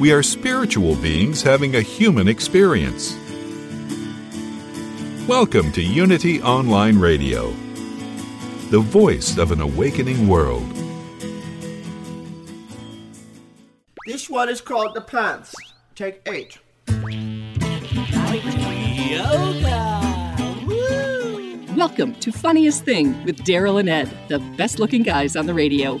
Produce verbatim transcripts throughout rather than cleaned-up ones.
We are spiritual beings having a human experience. Welcome to Unity Online Radio, the voice of an awakening world. This one is called The Plants. Take eight. Yoga. Woo. Welcome to Funniest Thing with Daryl and Ed, the best-looking guys on the radio.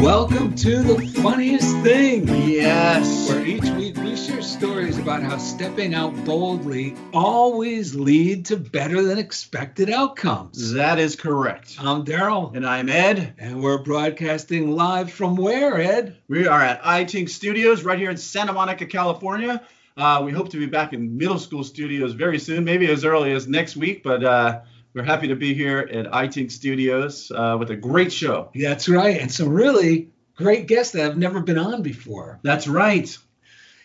Welcome to The Funniest Thing. Yes. Where each week we share stories about how stepping out boldly always lead to better than expected outcomes. That is correct. I'm Daryl. And I'm Ed. And we're broadcasting live from where, Ed? We are at iTink Studios right here in Santa Monica, California. Uh, we hope to be back in middle school studios very soon, maybe as early as next week, but... Uh, We're happy to be here at iTink Studios uh, with a great show. That's right. And some really great guests that have never been on before. That's right.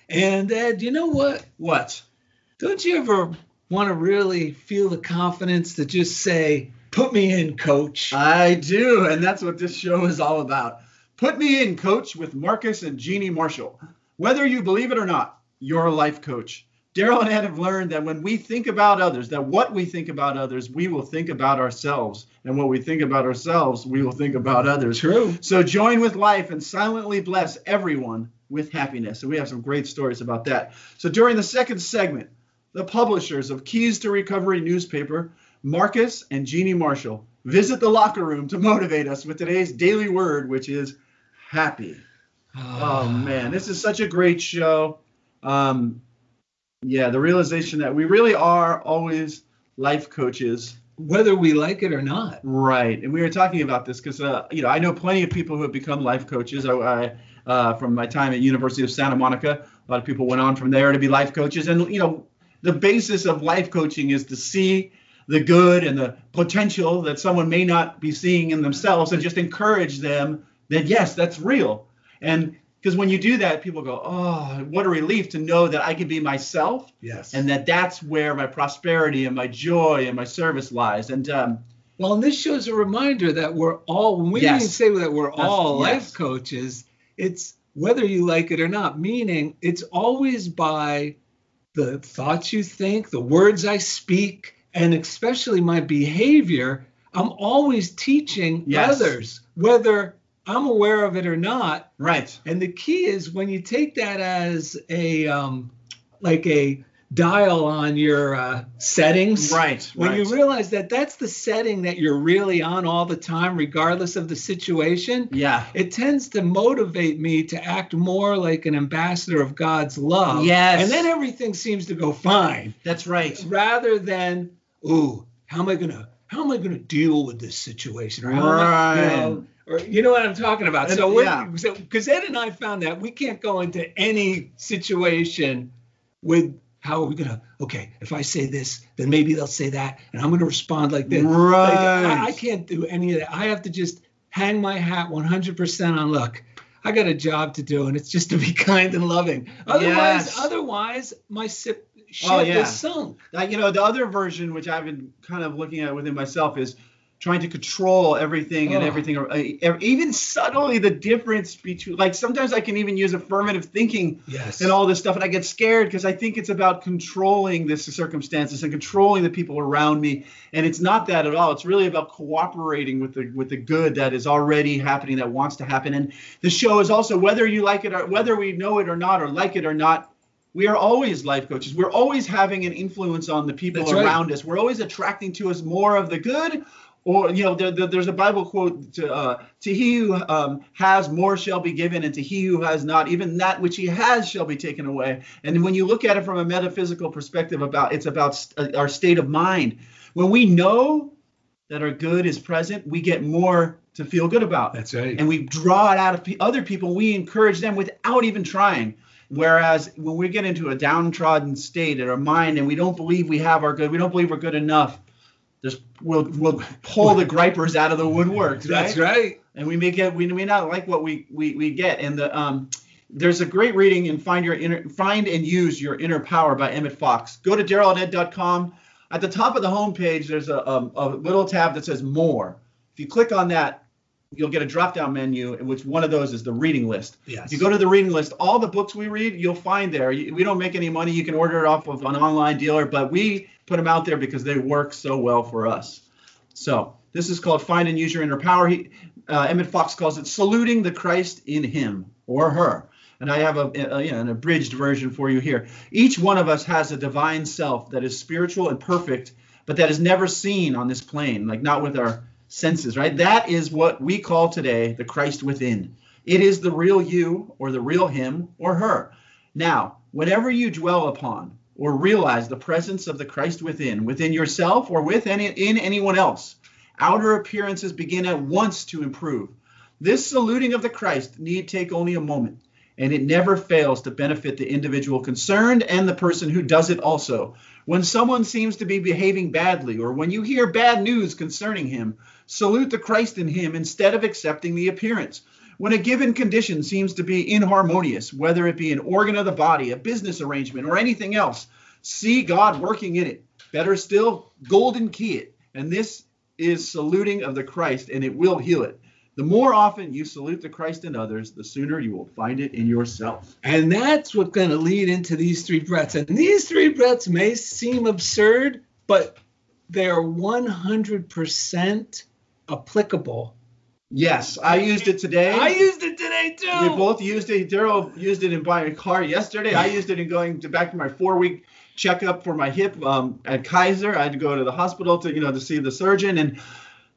And uh, do you know what? What? Don't you ever want to really feel the confidence to just say, put me in, coach? I do. And that's what this show is all about. Put me in, coach, with Marcus and Jeannie Marshall. Whether you believe it or not, you're a life coach. Daryl and Ed have learned that when we think about others, that what we think about others, we will think about ourselves. And what we think about ourselves, we will think about others. True. So join with life and silently bless everyone with happiness. And we have some great stories about that. So during the second segment, the publishers of Keys to Recovery newspaper, Marcus and Jeannie Marshall, visit the locker room to motivate us with today's daily word, which is happy. Oh, oh man, this is such a great show. Um, Yeah, the realization that we really are always life coaches, whether we like it or not. Right. And we were talking about this because, uh, you know, I know plenty of people who have become life coaches. I, I uh, from my time at University of Santa Monica, a lot of people went on from there to be life coaches. And, you know, the basis of life coaching is to see the good and the potential that someone may not be seeing in themselves and just encourage them that, yes, that's real. And because when you do that, people go, oh, what a relief to know that I can be myself. Yes. And that that's where my prosperity and my joy and my service lies. And um, well, and this shows a reminder that we're all, when yes. we say that we're that's, all yes. life coaches, it's whether you like it or not, meaning it's always by the thoughts you think, the words I speak, and especially my behavior. I'm always teaching yes. others, whether I'm aware of it or not. Right. And the key is when you take that as a um, like a dial on your uh, settings. Right. When right. you realize that that's the setting that you're really on all the time, regardless of the situation. Yeah. It tends to motivate me to act more like an ambassador of God's love. Yes. And then everything seems to go fine. That's right. Rather than, ooh, how am I gonna how am I gonna deal with this situation? Or how right. am I, you know, Or, you know what I'm talking about. And, so because yeah. so, Ed and I found that we can't go into any situation with how are we going to, okay, if I say this, then maybe they'll say that, and I'm going to respond like this. Right. Like, I, I can't do any of that. I have to just hang my hat one hundred percent on, look, I got a job to do, and it's just to be kind and loving. Otherwise, yes. otherwise my ship oh, yeah. is sunk. Now, you know, the other version, which I've been kind of looking at within myself, is trying to control everything and oh. everything, even subtly the difference between, like sometimes I can even use affirmative thinking yes. and all this stuff. And I get scared because I think it's about controlling the circumstances and controlling the people around me. And it's not that at all. It's really about cooperating with the with the good that is already happening, that wants to happen. And the show is also, whether you like it or whether we know it or not, or like it or not, We are always life coaches. We're always having an influence on the people That's around right. us. We're always attracting to us more of the good. Or, you know, there, there, there's a Bible quote, to uh, to he who um, has more shall be given, and to he who has not, even that which he has shall be taken away. And when you look at it from a metaphysical perspective, about it's about st- our state of mind. When we know that our good is present, we get more to feel good about. That's right. And we draw it out of p- other people. We encourage them without even trying. Whereas when we get into a downtrodden state in our mind and we don't believe we have our good, we don't believe we're good enough, Just we'll, we'll pull the gripers out of the woodwork. Right? That's right. And we may get we may not like what we, we, we get. And the um, there's a great reading in Find Your Inner Find and Use Your Inner Power by Emmett Fox. Go to Daryl and Ed dot com. At the top of the homepage, there's a, a, a little tab that says More. If you click on that, you'll get a drop-down menu, which one of those is the reading list. Yes. If you go to the reading list, all the books we read, you'll find there. We don't make any money. You can order it off of an online dealer, but we put them out there because they work so well for us. So this is called Find and Use Your Inner Power. He, uh, Emmett Fox calls it Saluting the Christ in Him or Her. And I have a, a, you know, an abridged version for you here. Each one of us has a divine self that is spiritual and perfect, but that is never seen on this plane, like not with our senses, right? That is what we call today the Christ within. It is the real you or the real him or her. Now, whenever you dwell upon or realize the presence of the Christ within, within yourself or with any in anyone else, outer appearances begin at once to improve. This saluting of the Christ need take only a moment, and it never fails to benefit the individual concerned and the person who does it also. When someone seems to be behaving badly, or when you hear bad news concerning him, salute the Christ in him instead of accepting the appearance. When a given condition seems to be inharmonious, whether it be an organ of the body, a business arrangement, or anything else, see God working in it. Better still, golden key it. And this is saluting of the Christ, and it will heal it. The more often you salute the Christ in others, the sooner you will find it in yourself. And that's what's going to lead into these three breaths. And these three breaths may seem absurd, but they are one hundred percent applicable. Yes, I used it today. I used it today, too. We both used it. Daryl used it in buying a car yesterday. I used it in going to back to my four-week checkup for my hip um, at Kaiser. I had to go to the hospital to, you know, to see the surgeon. And,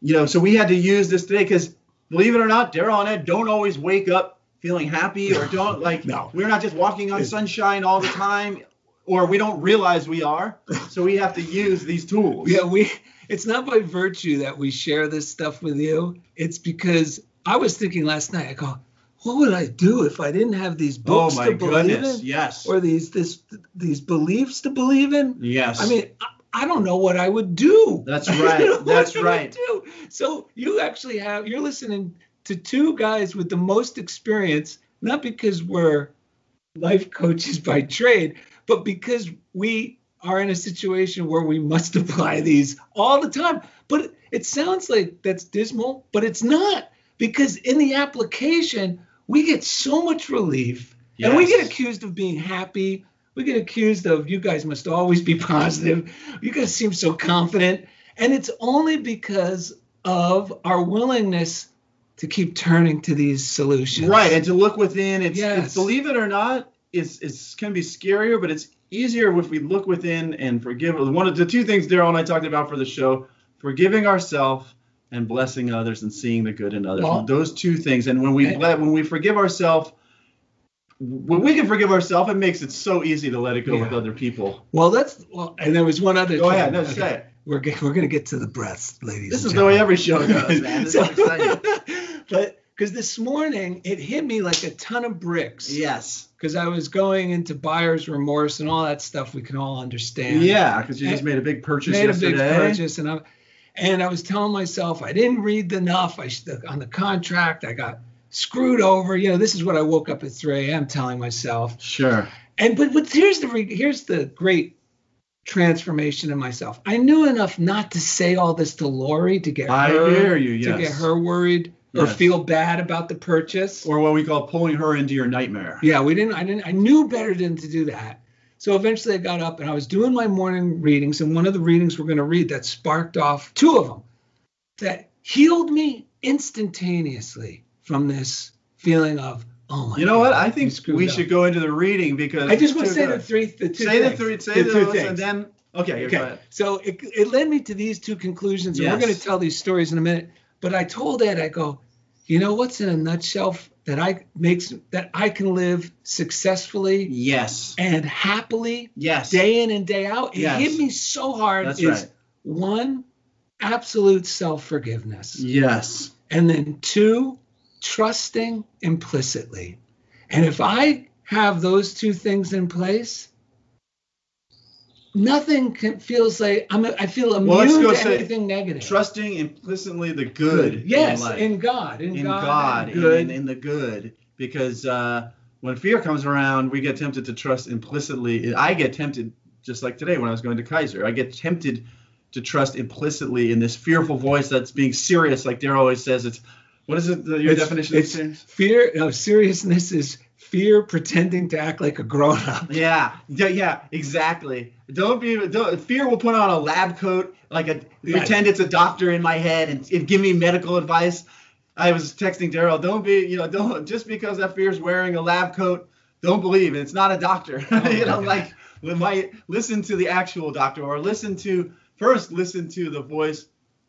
you know, so we had to use this today because, believe it or not, Daryl and Ed don't always wake up feeling happy or don't like, no. We're not just walking on sunshine all the time, or we don't realize we are. So we have to use these tools. Yeah, we. It's not by virtue that we share this stuff with you. It's because I was thinking last night, I go, what would I do if I didn't have these books oh my to believe goodness, in? Yes. Or these this these beliefs to believe in? Yes. I mean, I, I don't know what I would do. That's right. That's right. Do. So you actually have, you're listening to two guys with the most experience, not because we're life coaches by trade, but because we are in a situation where we must apply these all the time. But it sounds like that's dismal, but it's not, because in the application, we get so much relief. Yes. And we get accused of being happy. We get accused of, you guys must always be positive. You guys seem so confident. And it's only because of our willingness to keep turning to these solutions. Right, and to look within. It's, yes. it's believe it or not, it's, it's can be scarier, but it's easier if we look within and forgive. One of the two things Daryl and I talked about for the show, forgiving ourselves and blessing others and seeing the good in others. Well, those two things. And when we and, when we forgive ourselves, when we can forgive ourselves, it makes it so easy to let it go yeah. with other people. Well, that's well. And there was one other. Go ahead. No, okay. Say it. We're g- we're gonna get to the breaths, ladies. This and is gentlemen. The way every show goes, man. This so, is exciting. But because this morning it hit me like a ton of bricks. Yes. Because I was going into buyer's remorse and all that stuff we can all understand. Yeah, because you just made a big purchase made yesterday. Made a big purchase. And I, and I was telling myself, I didn't read enough I should, on the contract. I got screwed over. You know, this is what I woke up at three a.m. telling myself. Sure. And but, but here's the here's the great transformation in myself. I knew enough not to say all this to Lori to get, I her, hear you, yes. to get her worried. Or yes. feel bad about the purchase. Or what we call pulling her into your nightmare. Yeah, we didn't I didn't I knew better than to do that. So eventually I got up and I was doing my morning readings, and one of the readings we're going to read that sparked off two of them that healed me instantaneously from this feeling of Oh my you know God. What? I think we up. should go into the reading because I just want to say good. the three, the two say things. the three, say the those, two things. and then okay, okay. Go ahead. So it it led me to these two conclusions, and yes. we're going to tell these stories in a minute. But I told Ed, I go, you know what's in a nutshell that I makes that I can live successfully, yes, and happily, yes, day in and day out. It yes. hit me so hard. That's is right. One, absolute self-forgiveness. Yes, and then two, trusting implicitly. And if I have those two things in place, nothing can, feels like I'm, I feel immune well, to anything negative. Trusting implicitly the good, good. yes, in, life. in God, in, in God, God in, in, in the good. Because uh, when fear comes around, we get tempted to trust implicitly. I get tempted, just like today when I was going to Kaiser. I get tempted to trust implicitly in this fearful voice that's being serious, like Daryl always says. It's What is it? Your it's, definition it's of serious? Fear of seriousness is fear pretending to act like a grown up. Yeah, yeah, yeah, exactly. Don't be. Don't, fear will put on a lab coat, like a right. pretend it's a doctor in my head, and, and give me medical advice. I was texting Daryl. Don't be. You know, don't just because that fear is wearing a lab coat, don't believe it. It's not a doctor. Oh, you know, like my, listen to the actual doctor, or listen to first listen to the voice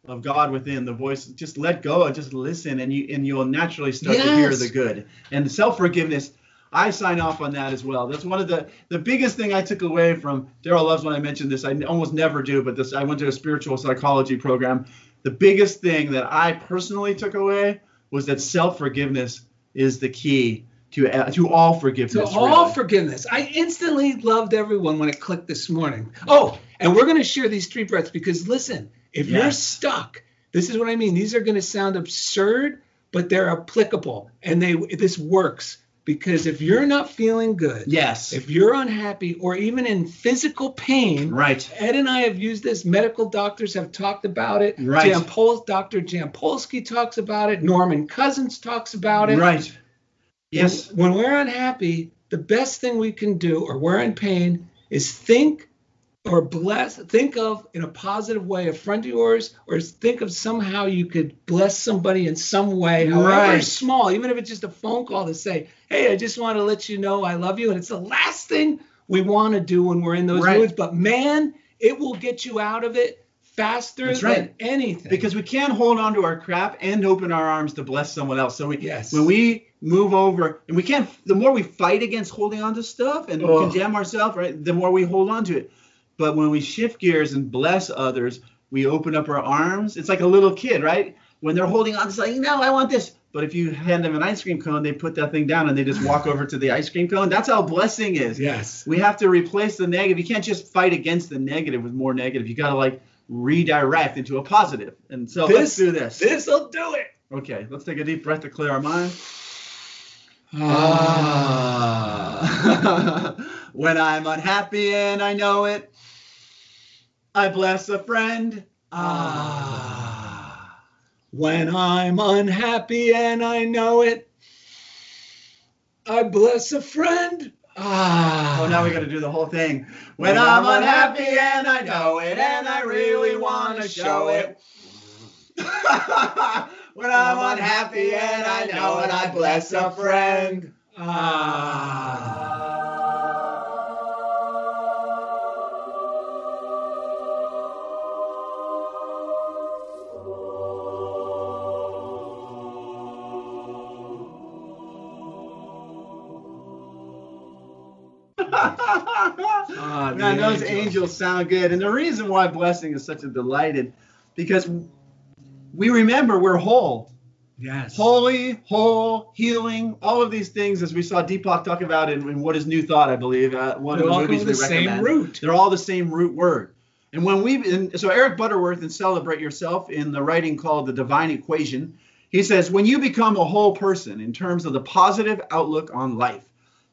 of God within, the voice. Just let go, just listen, and you and you'll naturally start yes. to hear the good. And self-forgiveness, I sign off on that as well. That's one of the the biggest thing I took away from Daryl loves when I mentioned this. I almost never do, but this I went to a spiritual psychology program. The biggest thing that I personally took away was that self-forgiveness is the key to uh, to all forgiveness. To all really. forgiveness. I instantly loved everyone when it clicked this morning. Oh, and we're going to share these three breaths because listen. If yes. you're stuck, this is what I mean. These are going to sound absurd, but they're applicable. And they this works because if you're not feeling good, yes. if you're unhappy or even in physical pain, right. Ed and I have used this. Medical doctors have talked about it. Right. Jan Pol- Doctor Jampolsky talks about it. Norman Cousins talks about it. Right. Yes. When, when we're unhappy, the best thing we can do or we're in pain is think or bless, think of in a positive way, a friend of yours, or think of somehow you could bless somebody in some way, however right. small, even if it's just a phone call to say, hey, I just want to let you know I love you. And it's the last thing we want to do when we're in those right. moods. But man, it will get you out of it faster That's than right. anything. Because we can't hold on to our crap and open our arms to bless someone else. So we, yes. when we move over, and we can't, the more we fight against holding on to stuff and oh. condemn ourselves, right, the more we hold on to it. But when we shift gears and bless others, we open up our arms. It's like a little kid, right? When they're holding on, it's like, no, I want this. But if you hand them an ice cream cone, they put that thing down and they just walk over to the ice cream cone. That's how blessing is. Yes. We have to replace the negative. You can't just fight against the negative with more negative. You got to like redirect into a positive. And so this, let's do this. This will do it. Okay. Let's take a deep breath to clear our mind. Ah. When I'm unhappy and I know it, I bless a friend. Ah. When I'm unhappy and I know it, I bless a friend. Ah. Oh, now we got to do the whole thing. When, when I'm, I'm unhappy, unhappy and I know it, and I really want to show it. When I'm unhappy and I know it, I bless a friend. Ah. Oh, man, those angels. angels sound good. And the reason why blessing is such a delight, because we remember we're whole. Yes. Holy, whole, healing, all of these things, as we saw Deepak talk about in, in What is New Thought, I believe, uh, one of the movies we recommend. They're all the same root. They're all the same root word. And when we, and so Eric Butterworth in Celebrate Yourself, in the writing called The Divine Equation, he says, when you become a whole person in terms of the positive outlook on life,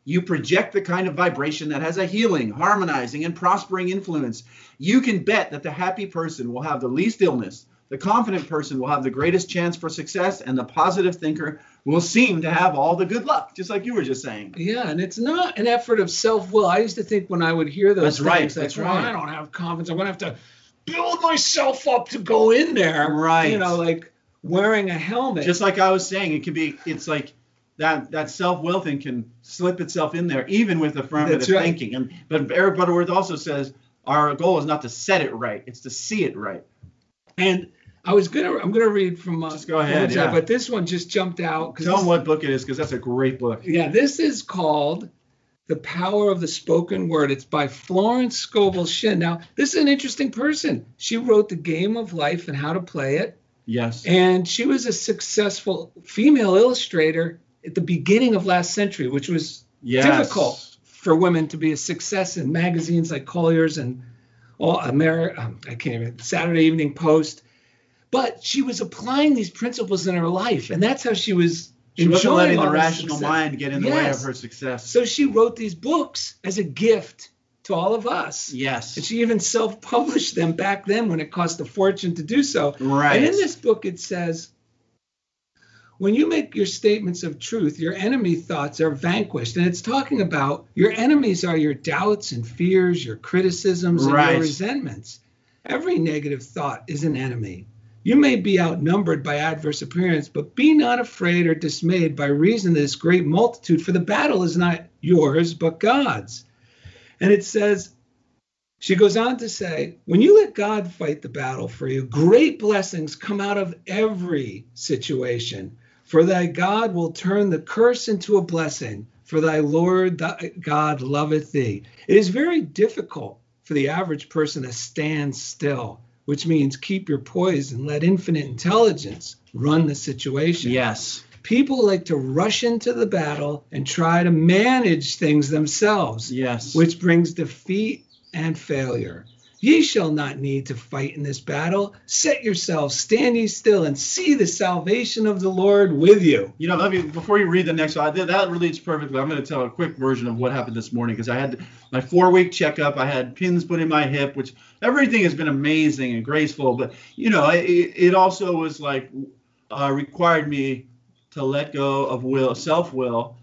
you project the kind of vibration that has a healing, harmonizing, and prospering influence. You can bet that the happy person will have the least illness, the confident person will have the greatest chance for success, and the positive thinker will seem to have all the good luck, just like you were just saying. Yeah, and it's not an effort of self-will. I used to think when I would hear those that's things, right, that's like, right. Well, I don't have confidence. I'm going to have to build myself up to go in there. Right. You know, like wearing a helmet. Just like I was saying, it can be, it's like, that that self-will thing can slip itself in there, even with affirmative That's right. thinking. And but Eric Butterworth also says our goal is not to set it right; it's to see it right. And I was gonna, I'm gonna read from. Uh, just go ahead. Yeah. But this one just jumped out. Tell them what book it is, because that's a great book. Yeah, this is called The Power of the Spoken Word. It's by Florence Scovel Shinn. Now, this is an interesting person. She wrote The Game of Life and How to Play It. Yes. And she was a successful female illustrator at the beginning of last century, which was yes. difficult for women to be a success in magazines like Collier's and all Ameri- um, I can't even, Saturday Evening Post. But she was applying these principles in her life, and that's how she was. She wasn't letting the rational mind get in the yes. way of her success. So she wrote these books as a gift to all of us. Yes. And she even self-published them back then when it cost a fortune to do so. Right. And in this book it says, when you make your statements of truth, your enemy thoughts are vanquished. And it's talking about your enemies are your doubts and fears, your criticisms and right. your resentments. Every negative thought is an enemy. You may be outnumbered by adverse appearance, but be not afraid or dismayed by reason of this great multitude, for the battle is not yours, but God's. And it says, she goes on to say, when you let God fight the battle for you, great blessings come out of every situation. For thy God will turn the curse into a blessing, for thy Lord thy God loveth thee. It is very difficult for the average person to stand still, which means keep your poise and let infinite intelligence run the situation. Yes. People like to rush into the battle and try to manage things themselves. Yes. Which brings defeat and failure. Ye shall not need to fight in this battle. Set yourselves, stand ye still, and see the salvation of the Lord with you. You know, let me, before you read the next slide, that relates perfectly. I'm going to tell a quick version of what happened this morning, because I had my four-week checkup. I had pins put in my hip, which everything has been amazing and graceful. But, you know, it, it also was like uh, required me to let go of will, self-will,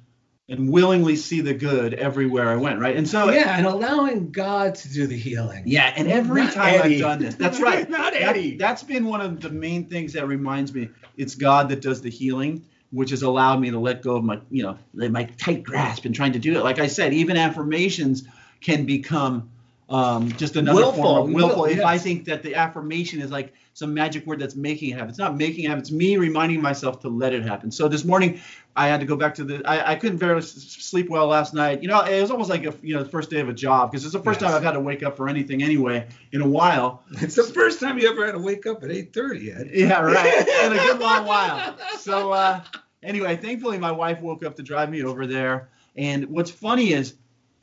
and willingly see the good everywhere I went, right? And so yeah, and allowing God to do the healing. Yeah, and every not time Eddie. I've done this, that's right. Not Eddie. That, that's been one of the main things that reminds me. It's God that does the healing, which has allowed me to let go of my, you know, my tight grasp and trying to do it. Like I said, even affirmations can become um, just another willful, form of willful. Will, if yes. I think that the affirmation is like some magic word that's making it happen. It's not making it happen. It's me reminding myself to let it happen. So this morning, I had to go back to the. I, I couldn't barely sleep well last night. You know, it was almost like a, you know, the first day of a job, because it's the first yes. time I've had to wake up for anything anyway in a while. It's the first time you ever had to wake up at eight thirty. Yeah, right. In a good long while. So uh, anyway, thankfully my wife woke up to drive me over there. And what's funny is,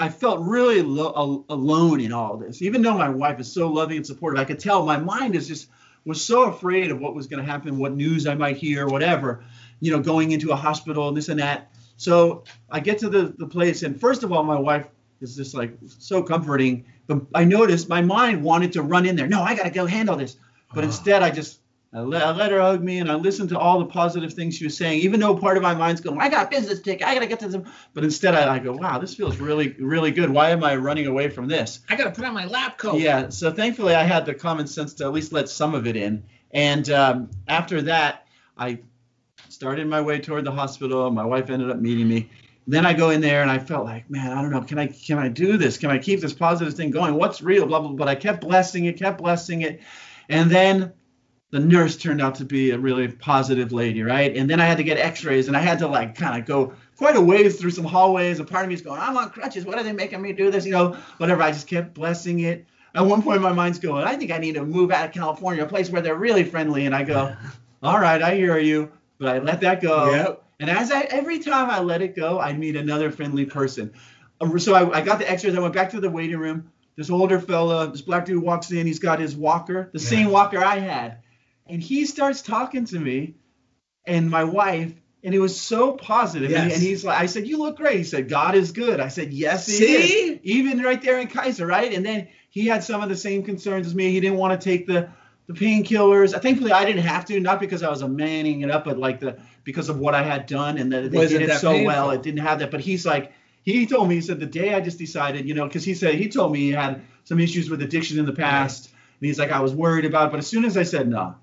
I felt really lo- alone in all this. Even though my wife is so loving and supportive, I could tell my mind is just was so afraid of what was going to happen, what news I might hear, whatever, you know, going into a hospital and this and that. So I get to the, the place, and first of all, my wife is just like so comforting. But I noticed my mind wanted to run in there. No, I got to go handle this. But instead, I just I let, I let her hug me, and I listened to all the positive things she was saying, even though part of my mind's going, I got a business ticket, I got to get to them. But instead, I, I go, wow, this feels really, really good. Why am I running away from this? I got to put on my lab coat. Yeah, so thankfully, I had the common sense to at least let some of it in. And um, after that, I started my way toward the hospital. My wife ended up meeting me. Then I go in there, and I felt like, man, I don't know, can I can I do this? Can I keep this positive thing going? What's real? Blah, blah, blah. But I kept blessing it, kept blessing it. And then the nurse turned out to be a really positive lady, right? And then I had to get x-rays, and I had to like kind of go quite a ways through some hallways. And part of me is going, I'm on crutches. What are they making me do this? You know, whatever. I just kept blessing it. At one point, my mind's going, I think I need to move out of California, a place where they're really friendly. And I go, all right, I hear you. But I let that go. Yep. And as I every time I let it go, I meet another friendly person. So I, I got the x-rays. I went back to the waiting room. This older fella, this black dude walks in. He's got his walker, the yeah. same walker I had. And he starts talking to me and my wife, and it was so positive. Yes. And he's like, I said, you look great. He said, God is good. I said, yes, he See? Is. Even right there in Kaiser, right? And then he had some of the same concerns as me. He didn't want to take the, the painkillers. Thankfully, I didn't have to, not because I was a manning it up, but like the because of what I had done and that they did it so painful? Well. It didn't have that. But he's like, he told me, he said, the day I just decided, you know, because he said, he told me he had some issues with addiction in the past. Right. And he's like, I was worried about it. But as soon as I said, no.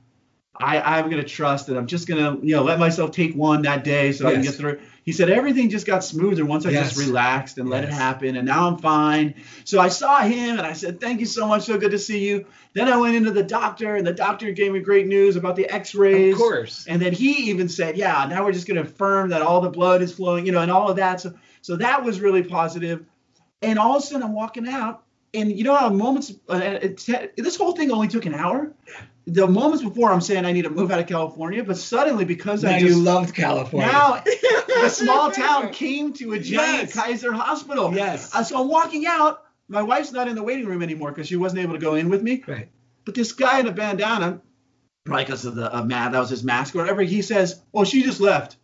I, I'm going to trust that I'm just going to, you know, let myself take one that day so yes. I can get through. He said, everything just got smoother once I yes. just relaxed and yes. let it happen. And now I'm fine. So I saw him and I said, thank you so much. So good to see you. Then I went into the doctor and the doctor gave me great news about the x-rays. Of course. And then he even said, yeah, now we're just going to affirm that all the blood is flowing, you know, and all of that. So, so that was really positive. And all of a sudden I'm walking out and you know how moments, uh, it's, this whole thing only took an hour. The moments before I'm saying I need to move out of California, but suddenly because now I just, you loved California. Now the small town came to a giant yes. Kaiser hospital. Yes. Uh, so I'm walking out. My wife's not in the waiting room anymore because she wasn't able to go in with me. Right. But this guy in a bandana, probably because of the uh, mat, that was his mask or whatever, he says, "Oh, she just left."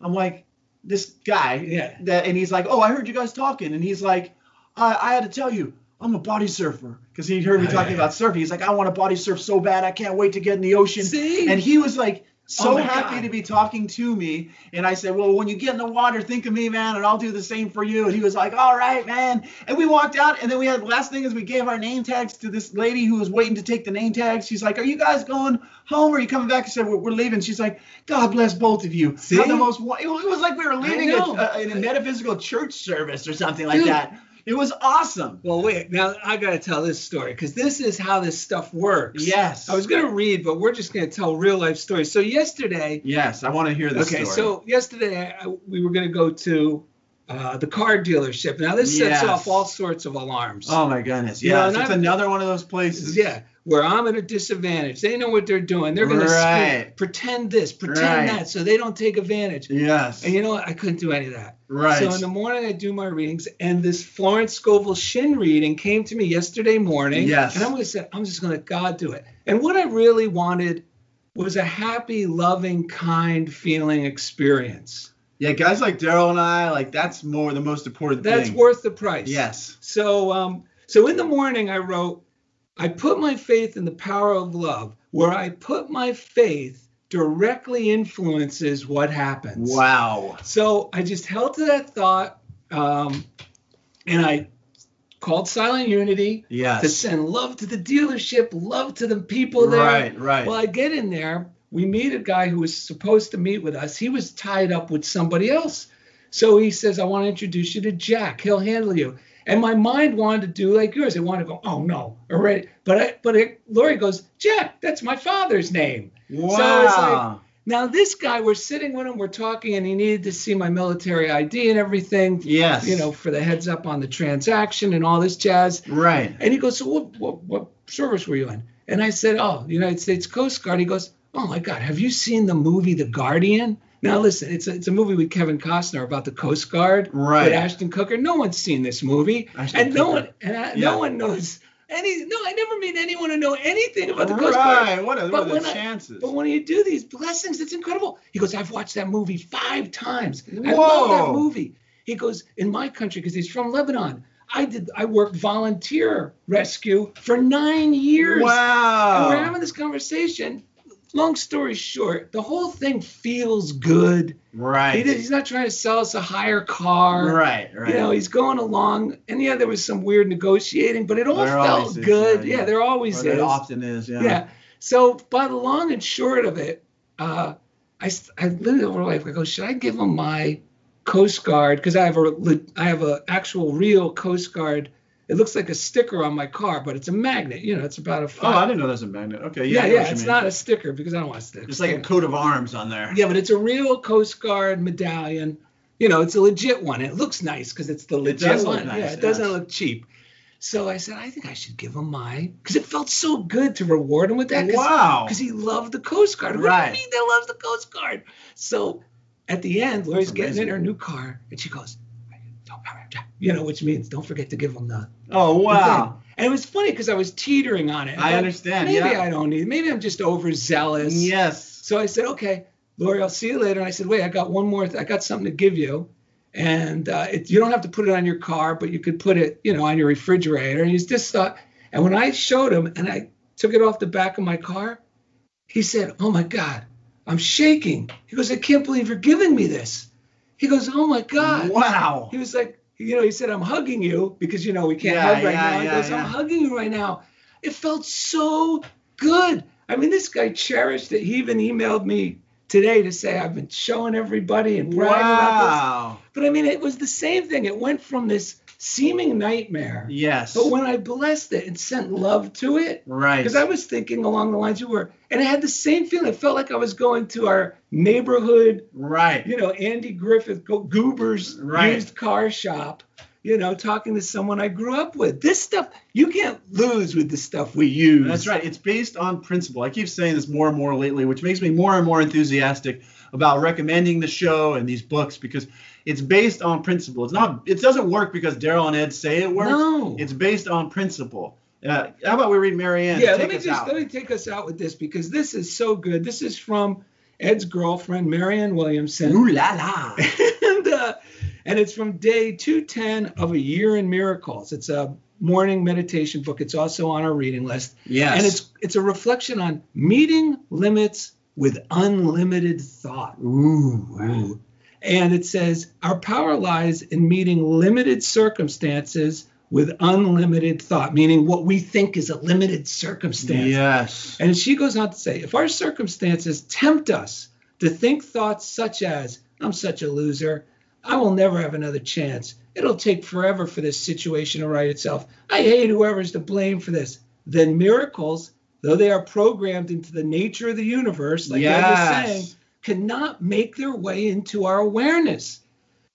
I'm like, this guy. Yeah. That, and he's like, "Oh, I heard you guys talking," and he's like, "I, I had to tell you. I'm a body surfer," because he heard me oh, talking yeah. about surfing. He's like, "I want to body surf so bad. I can't wait to get in the ocean." See? And he was like so oh happy God. to be talking to me. And I said, "Well, when you get in the water, think of me, man, and I'll do the same for you." And he was like, "All right, man." And we walked out, and then we had the last thing is we gave our name tags to this lady who was waiting to take the name tags. She's like, "Are you guys going home or are you coming back?" I said, "We're, we're leaving." She's like, "God bless both of you." See? The most, it was like we were leaving a, a, in a metaphysical church service or something like Dude. that. It was awesome. Well, wait, now I got to tell this story because this is how this stuff works. Yes. I was going to read, but we're just going to tell real life stories. So yesterday. Yes, I want to hear this okay, story. Okay, so yesterday I, we were going to go to uh, the car dealership. Now this sets yes. off all sorts of alarms. Oh, my goodness. Yeah, you know, it's I'm, another one of those places. Yeah, where I'm at a disadvantage. They know what they're doing. They're going right. to pretend this, pretend right. that, so they don't take advantage. Yes. And you know what? I couldn't do any of that. Right. So in the morning, I do my readings, and this Florence Scovel Shinn reading came to me yesterday morning. Yes. And I'm going to say, I'm just going to let God do it. And what I really wanted was a happy, loving, kind feeling experience. Yeah, guys like Daryl and I, like that's more the most important that's thing. That's worth the price. Yes. So, um, so in the morning, I wrote, "I put my faith in the power of love, where I put my faith directly influences what happens." Wow. So I just held to that thought, um, and I called Silent Unity yes. to send love to the dealership, love to the people there. Right, right. Well, I get in there. We meet a guy who was supposed to meet with us. He was tied up with somebody else. So he says, "I want to introduce you to Jack. He'll handle you." And my mind wanted to do like yours. It wanted to go, "Oh, no, already." But I, but I, Lori goes, "Jack, that's my father's name." Wow. So it's like, now this guy, we're sitting with him, we're talking, and he needed to see my military I D and everything. Yes. You know, for the heads up on the transaction and all this jazz. Right. And he goes, "So what, what, what service were you in?" And I said, "Oh, the United States Coast Guard." He goes, "Oh, my God, have you seen the movie The Guardian?" Now, listen, it's a, it's a movie with Kevin Costner about the Coast Guard. Right. With Ashton Kutcher. No one's seen this movie. Ashton and Kutcher. no one and I, yeah. no one knows. Any, no, I never meet anyone who know anything about the Coast Guard. Right. What are, what are the I, chances? But when you do these blessings, it's incredible. He goes, "I've watched that movie five times. Whoa. I love that movie." He goes, "In my country," because he's from Lebanon, I did. I worked volunteer rescue for nine years. Wow. And we're having this conversation. Long story short, the whole thing feels good. Right. He did, he's not trying to sell us a higher car. Right, right. You know, he's going along. And, yeah, there was some weird negotiating, but it all there felt good. Is, yeah, yeah, yeah, there always or is. There often is, yeah. Yeah. So by the long and short of it, uh, I, I literally over life, I go, "Should I give him my Coast Guard?" Because I have a, I have a actual real Coast Guard. It looks like a sticker on my car, but it's a magnet. You know, it's about a five. Oh, I didn't know that's a magnet. Okay, yeah. Yeah, yeah. It's not a sticker because I don't want a sticker. It's like a coat of arms on there. Yeah, but it's a real Coast Guard medallion. You know, it's a legit one. It looks nice because it's the legit one. Yeah, it doesn't look cheap. So I said, I think I should give him mine because it felt so good to reward him with that. Cause, wow. Because he loved the Coast Guard. What do you mean they love the Coast Guard? So at the end, Lori's getting in her new car and she goes, you know, which means don't forget to give them the. Oh, wow. The and it was funny because I was teetering on it. I like, understand. Maybe yeah. I don't need Maybe I'm just overzealous. Yes. So I said, "Okay, Lori, I'll see you later." And I said, "Wait, I got one more. Th- I got something to give you. And uh, it, you don't have to put it on your car, but you could put it, you know, on your refrigerator." And he's just thought. And when I showed him and I took it off the back of my car, he said, "Oh, my God, I'm shaking." He goes, "I can't believe you're giving me this." He goes, "Oh, my God." Wow. He was like, you know, he said, "I'm hugging you," because, you know, we can't yeah, hug right yeah, now. He yeah, goes, yeah. "I'm hugging you right now." It felt so good. I mean, this guy cherished it. He even emailed me today to say, I've been showing everybody and bragging wow. about this. But I mean, it was the same thing. It went from this seeming nightmare. Yes. But when I blessed it and sent love to it. Right. Because I was thinking along the lines you were. And I had the same feeling. It felt like I was going to our neighborhood. Right. You know, Andy Griffith, Goober's right. used car shop. You know, talking to someone I grew up with. This stuff, you can't lose with the stuff we use. That's right. It's based on principle. I keep saying this more and more lately, which makes me more and more enthusiastic about recommending the show and these books because it's based on principle. It's not. It doesn't work because Daryl and Ed say it works. No. It's based on principle. Uh, how about we read Marianne? Yeah, let me just, let me take us out with this because this is so good. This is from Ed's girlfriend, Marianne Williamson. Ooh la la. and, uh, And it's from day two ten of A Year in Miracles. It's a morning meditation book. It's also on our reading list. Yes. And it's it's a reflection on meeting limits with unlimited thought. Ooh. Wow. And it says, our power lies in meeting limited circumstances with unlimited thought, meaning what we think is a limited circumstance. Yes. And she goes on to say, if our circumstances tempt us to think thoughts such as, I'm such a loser, I will never have another chance. It'll take forever for this situation to right itself. I hate whoever's to blame for this. Then miracles, though they are programmed into the nature of the universe, like yes. I was saying, cannot make their way into our awareness.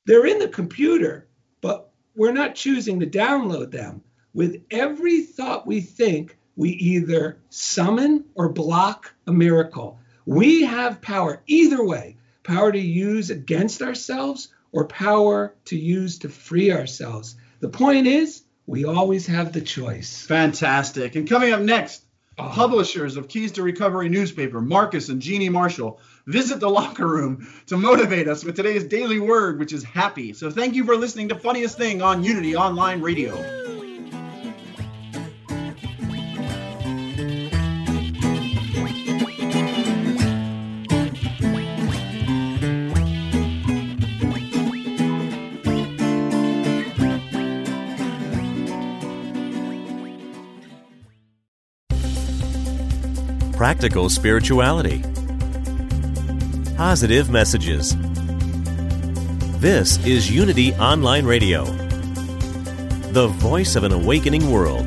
They're in the computer, but we're not choosing to download them. With every thought we think, we either summon or block a miracle. We have power either way, power to use against ourselves or power to use to free ourselves. The point is, we always have the choice. Fantastic. And coming up next, oh. publishers of Keys to Recovery newspaper, Marcus and Jeannie Marshall, visit the locker room to motivate us with today's daily word, which is happy. So thank you for listening to Funniest Thing on Unity Online Radio. Practical spirituality. Positive messages. This is Unity Online Radio, the voice of an awakening world.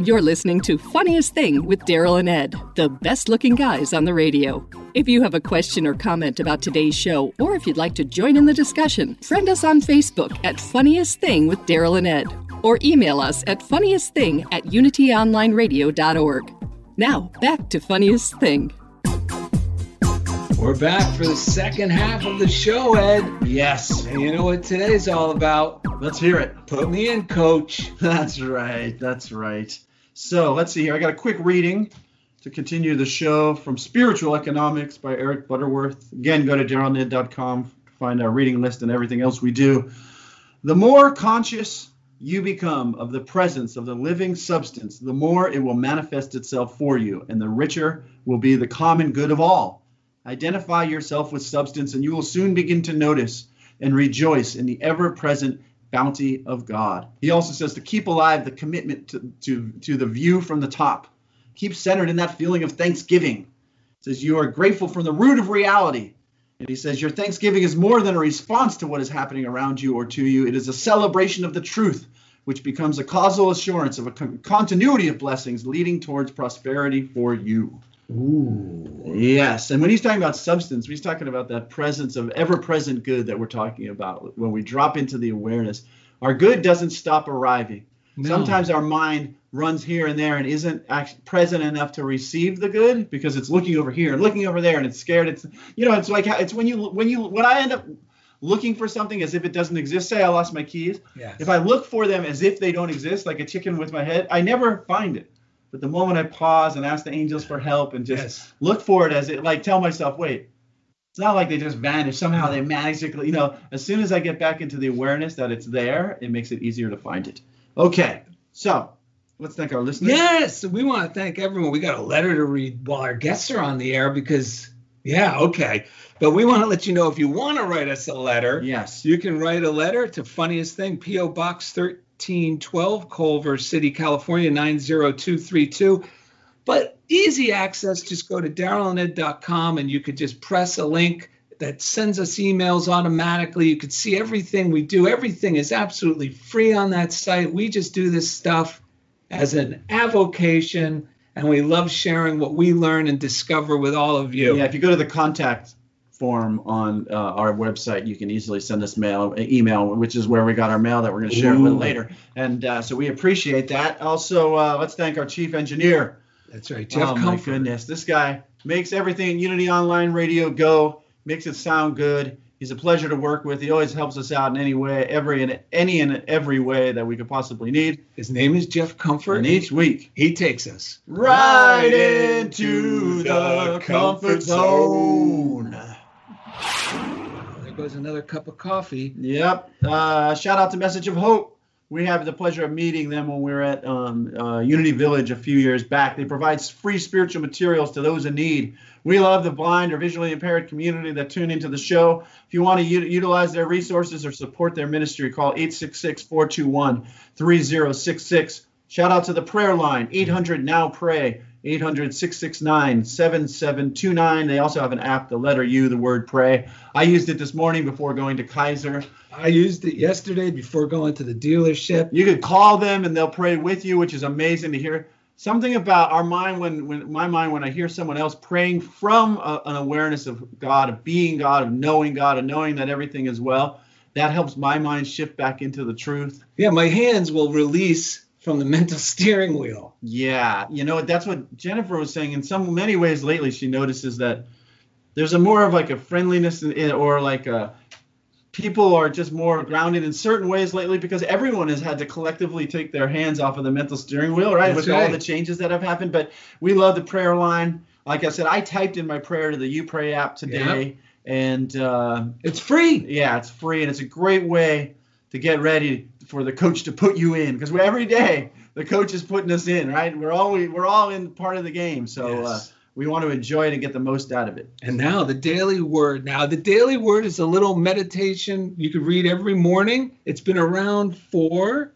You're listening to Funniest Thing with Daryl and Ed, the best-looking guys on the radio. If you have a question or comment about today's show, or if you'd like to join in the discussion, friend us on Facebook at Funniest Thing with Daryl and Ed, or email us at funniestthing at unity online radio dot org. Now, back to Funniest Thing. We're back for the second half of the show, Ed. Yes. And you know what today's all about? Let's hear it. Put me in, coach. That's right. That's right. So, let's see here. I got a quick reading to continue the show from Spiritual Economics by Eric Butterworth. Again, go to Daryl and Ed dot com to find our reading list and everything else we do. The more conscious you become of the presence of the living substance, the more it will manifest itself for you, and the richer will be the common good of all. Identify yourself with substance, and you will soon begin to notice and rejoice in the ever-present bounty of God. He also says to keep alive the commitment to, to, to the view from the top. Keep centered in that feeling of thanksgiving. It says you are grateful from the root of reality. And he says your thanksgiving is more than a response to what is happening around you or to you. It is a celebration of the truth, which becomes a causal assurance of a con- continuity of blessings leading towards prosperity for you. Ooh. Yes. And when he's talking about substance, he's talking about that presence of ever-present good that we're talking about. When we drop into the awareness, our good doesn't stop arriving. No. Sometimes our mind runs here and there and isn't act- present enough to receive the good because it's looking over here and looking over there and it's scared. It's, you know, it's like how, it's when you when you when I end up looking for something as if it doesn't exist. Say I lost my keys. Yes. If I look for them as if they don't exist, like a chicken with my head, I never find it. But the moment I pause and ask the angels for help and just yes. look for it as it, like, tell myself, wait, it's not like they just vanish. Somehow they magically, you know, as soon as I get back into the awareness that it's there, it makes it easier to find it. Okay, so let's thank our listeners. Yes, we want to thank everyone. We got a letter to read while our guests are on the air because, yeah, okay. But we want to let you know if you want to write us a letter, yes, you can write a letter to Funniest Thing, P O Box thirteen. fifteen twelve Culver City, California, nine zero two three two. But easy access, just go to Daryl and Ed dot com and you could just press a link that sends us emails automatically. You could see everything we do. Everything is absolutely free on that site. We just do this stuff as an avocation, and we love sharing what we learn and discover with all of you. Yeah, if you go to the contact form on uh, our website, you can easily send us mail, email, which is where we got our mail that we're going to share Ooh. with later. And uh, so we appreciate that. Also, uh, let's thank our chief engineer. That's right, Jeff. Oh, my goodness. This guy makes everything Unity Online Radio go, makes it sound good. He's a pleasure to work with. He always helps us out in any way, every and any and every way that we could possibly need. His name is Jeff Comfort. And each week, he takes us right into the comfort zone. There goes another cup of coffee. Yep. Uh, shout out to Message of Hope. We have the pleasure of meeting them when we were at um, uh, Unity Village a few years back. They provide free spiritual materials to those in need. We love the blind or visually impaired community that tune into the show. If you want to u- utilize their resources or support their ministry, call eight six six, four two one, three zero six six. Shout out to the prayer line, eight hundred now pray, eight hundred, six six nine, seven seven two nine. They also have an app, the letter U, the word pray. I used it this morning before going to Kaiser. I used it yesterday before going to the dealership. You could call them and they'll pray with you, which is amazing to hear. Something about our mind, when, when my mind, when I hear someone else praying from a, an awareness of God, of being God, of knowing God, and knowing that everything is well, that helps my mind shift back into the truth. Yeah, my hands will release from the mental steering wheel. Yeah, you know, that's what Jennifer was saying. In some many ways lately, she notices that there's a more of like a friendliness in, or like a, people are just more grounded in certain ways lately because everyone has had to collectively take their hands off of the mental steering wheel, right? That's With right. all the changes that have happened. But we love the prayer line. Like I said, I typed in my prayer to the You Pray app today. Yep. And uh, it's free. Yeah, it's free. And it's a great way to get ready for the coach to put you in, because every day the coach is putting us in, right? We're all we, we're all in part of the game, so yes. uh, we want to enjoy it and get the most out of it. And now the daily word. Now the daily word is a little meditation you could read every morning. It's been around for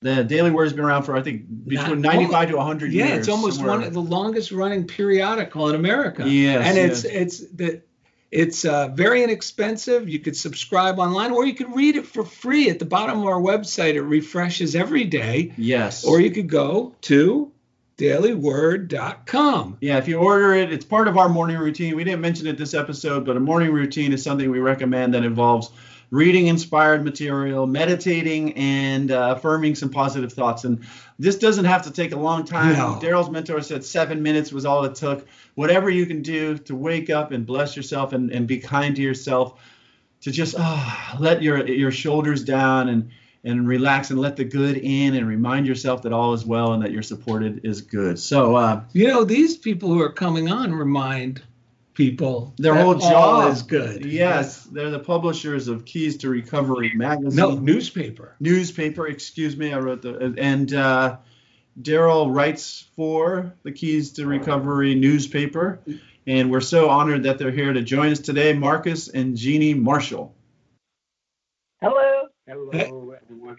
the daily word has been around for I think between Not, ninety-five almost, to one hundred yeah, years. Yeah, it's almost somewhere. One of the longest running periodical in America. Yes, and yes. it's it's the. It's uh, very inexpensive. You could subscribe online, or you could read it for free at the bottom of our website. It refreshes every day. Yes. Or you could go to daily word dot com. Yeah, if you order it, it's part of our morning routine. We didn't mention it this episode, but a morning routine is something we recommend that involves reading inspired material, meditating, and uh, affirming some positive thoughts. And this doesn't have to take a long time. No. Daryl's mentor said seven minutes was all it took. Whatever you can do to wake up and bless yourself and, and be kind to yourself, to just oh, let your your shoulders down and, and relax and let the good in and remind yourself that all is well and that you're supported is good. So, uh, you know, these people who are coming on remind people their whole job is good. Yes, they're the publishers of Keys to Recovery magazine. No, newspaper. Newspaper, excuse me. I wrote the and uh, Daryl writes for the Keys to Recovery newspaper, and we're so honored that they're here to join us today, Marcus and Jeannie Marshall. Hello. Hello, everyone.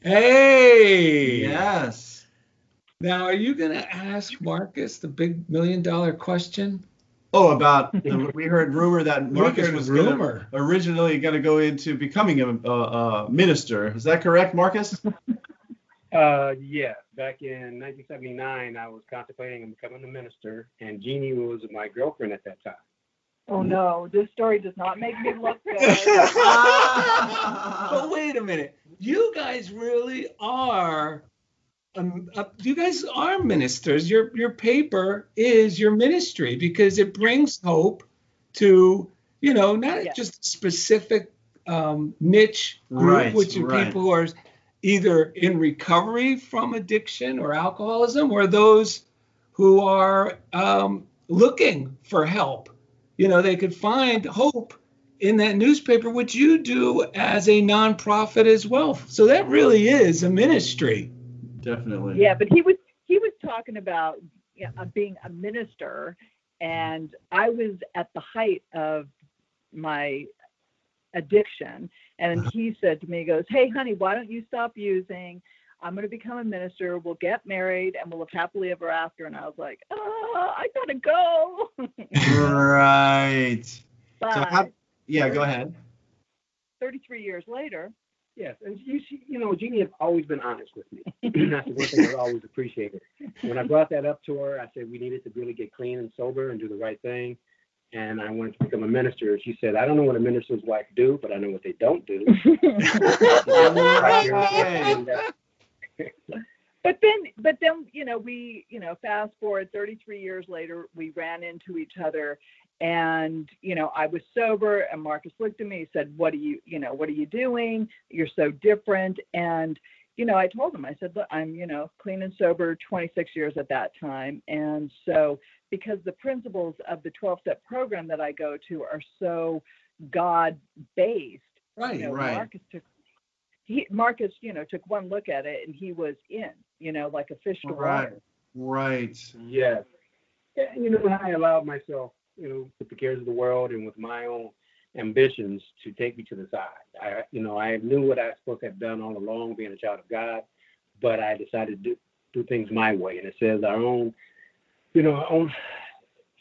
Hey. Yes. Now, are you going to ask Marcus the big million dollar question? Oh, about the, we heard rumor that Marcus was rumor. Gonna, originally going to go into becoming a, a, a minister. Is that correct, Marcus? Uh, yeah. Back in nineteen seventy-nine, I was contemplating becoming a minister, and Jeannie was my girlfriend at that time. Oh, no. This story does not make me look good. But wait a minute. You guys really are... Um, uh, you guys are ministers. Your your paper is your ministry because it brings hope to, you know, not yes. just a specific um, niche group, right, which are right. people who are either in recovery from addiction or alcoholism, or those who are um, looking for help. You know, they could find hope in that newspaper, which you do as a nonprofit as well. So that really is a ministry. Definitely. Yeah, but he was he was talking about you know, being a minister, and I was at the height of my addiction, And he said to me, he goes, hey, honey, why don't you stop using? I'm going to become a minister. We'll get married and we'll live happily ever after. And I was like, oh, I got to go. Right. But so how, yeah, thirty, go ahead. thirty-three years later. Yes. And you you know, Jeannie has always been honest with me. That's the one thing I've always appreciated. When I brought that up to her, I said we needed to really get clean and sober and do the right thing. And I wanted to become a minister. She said, I don't know what a minister's wife do, but I know what they don't do. But then, but then, you know, we, you know, fast forward thirty-three years later, we ran into each other, and, you know, I was sober, and Marcus looked at me, he said, what are you, you know, what are you doing? You're so different. And, you know, I told him, I said, look, I'm, you know, clean and sober twenty-six years at that time. And so, because the principles of the twelve-step program that I go to are so God-based, right, you know, right. Marcus took, he, Marcus, you know, took one look at it, and he was in, you know, like a fish to right. water. Right. Yes. And, you know, I allowed myself, you know, with the cares of the world and with my own ambitions to take me to the side. I, you know, I knew what I was supposed to have done all along, being a child of God, but I decided to do, do things my way. And it says our own, you know, our own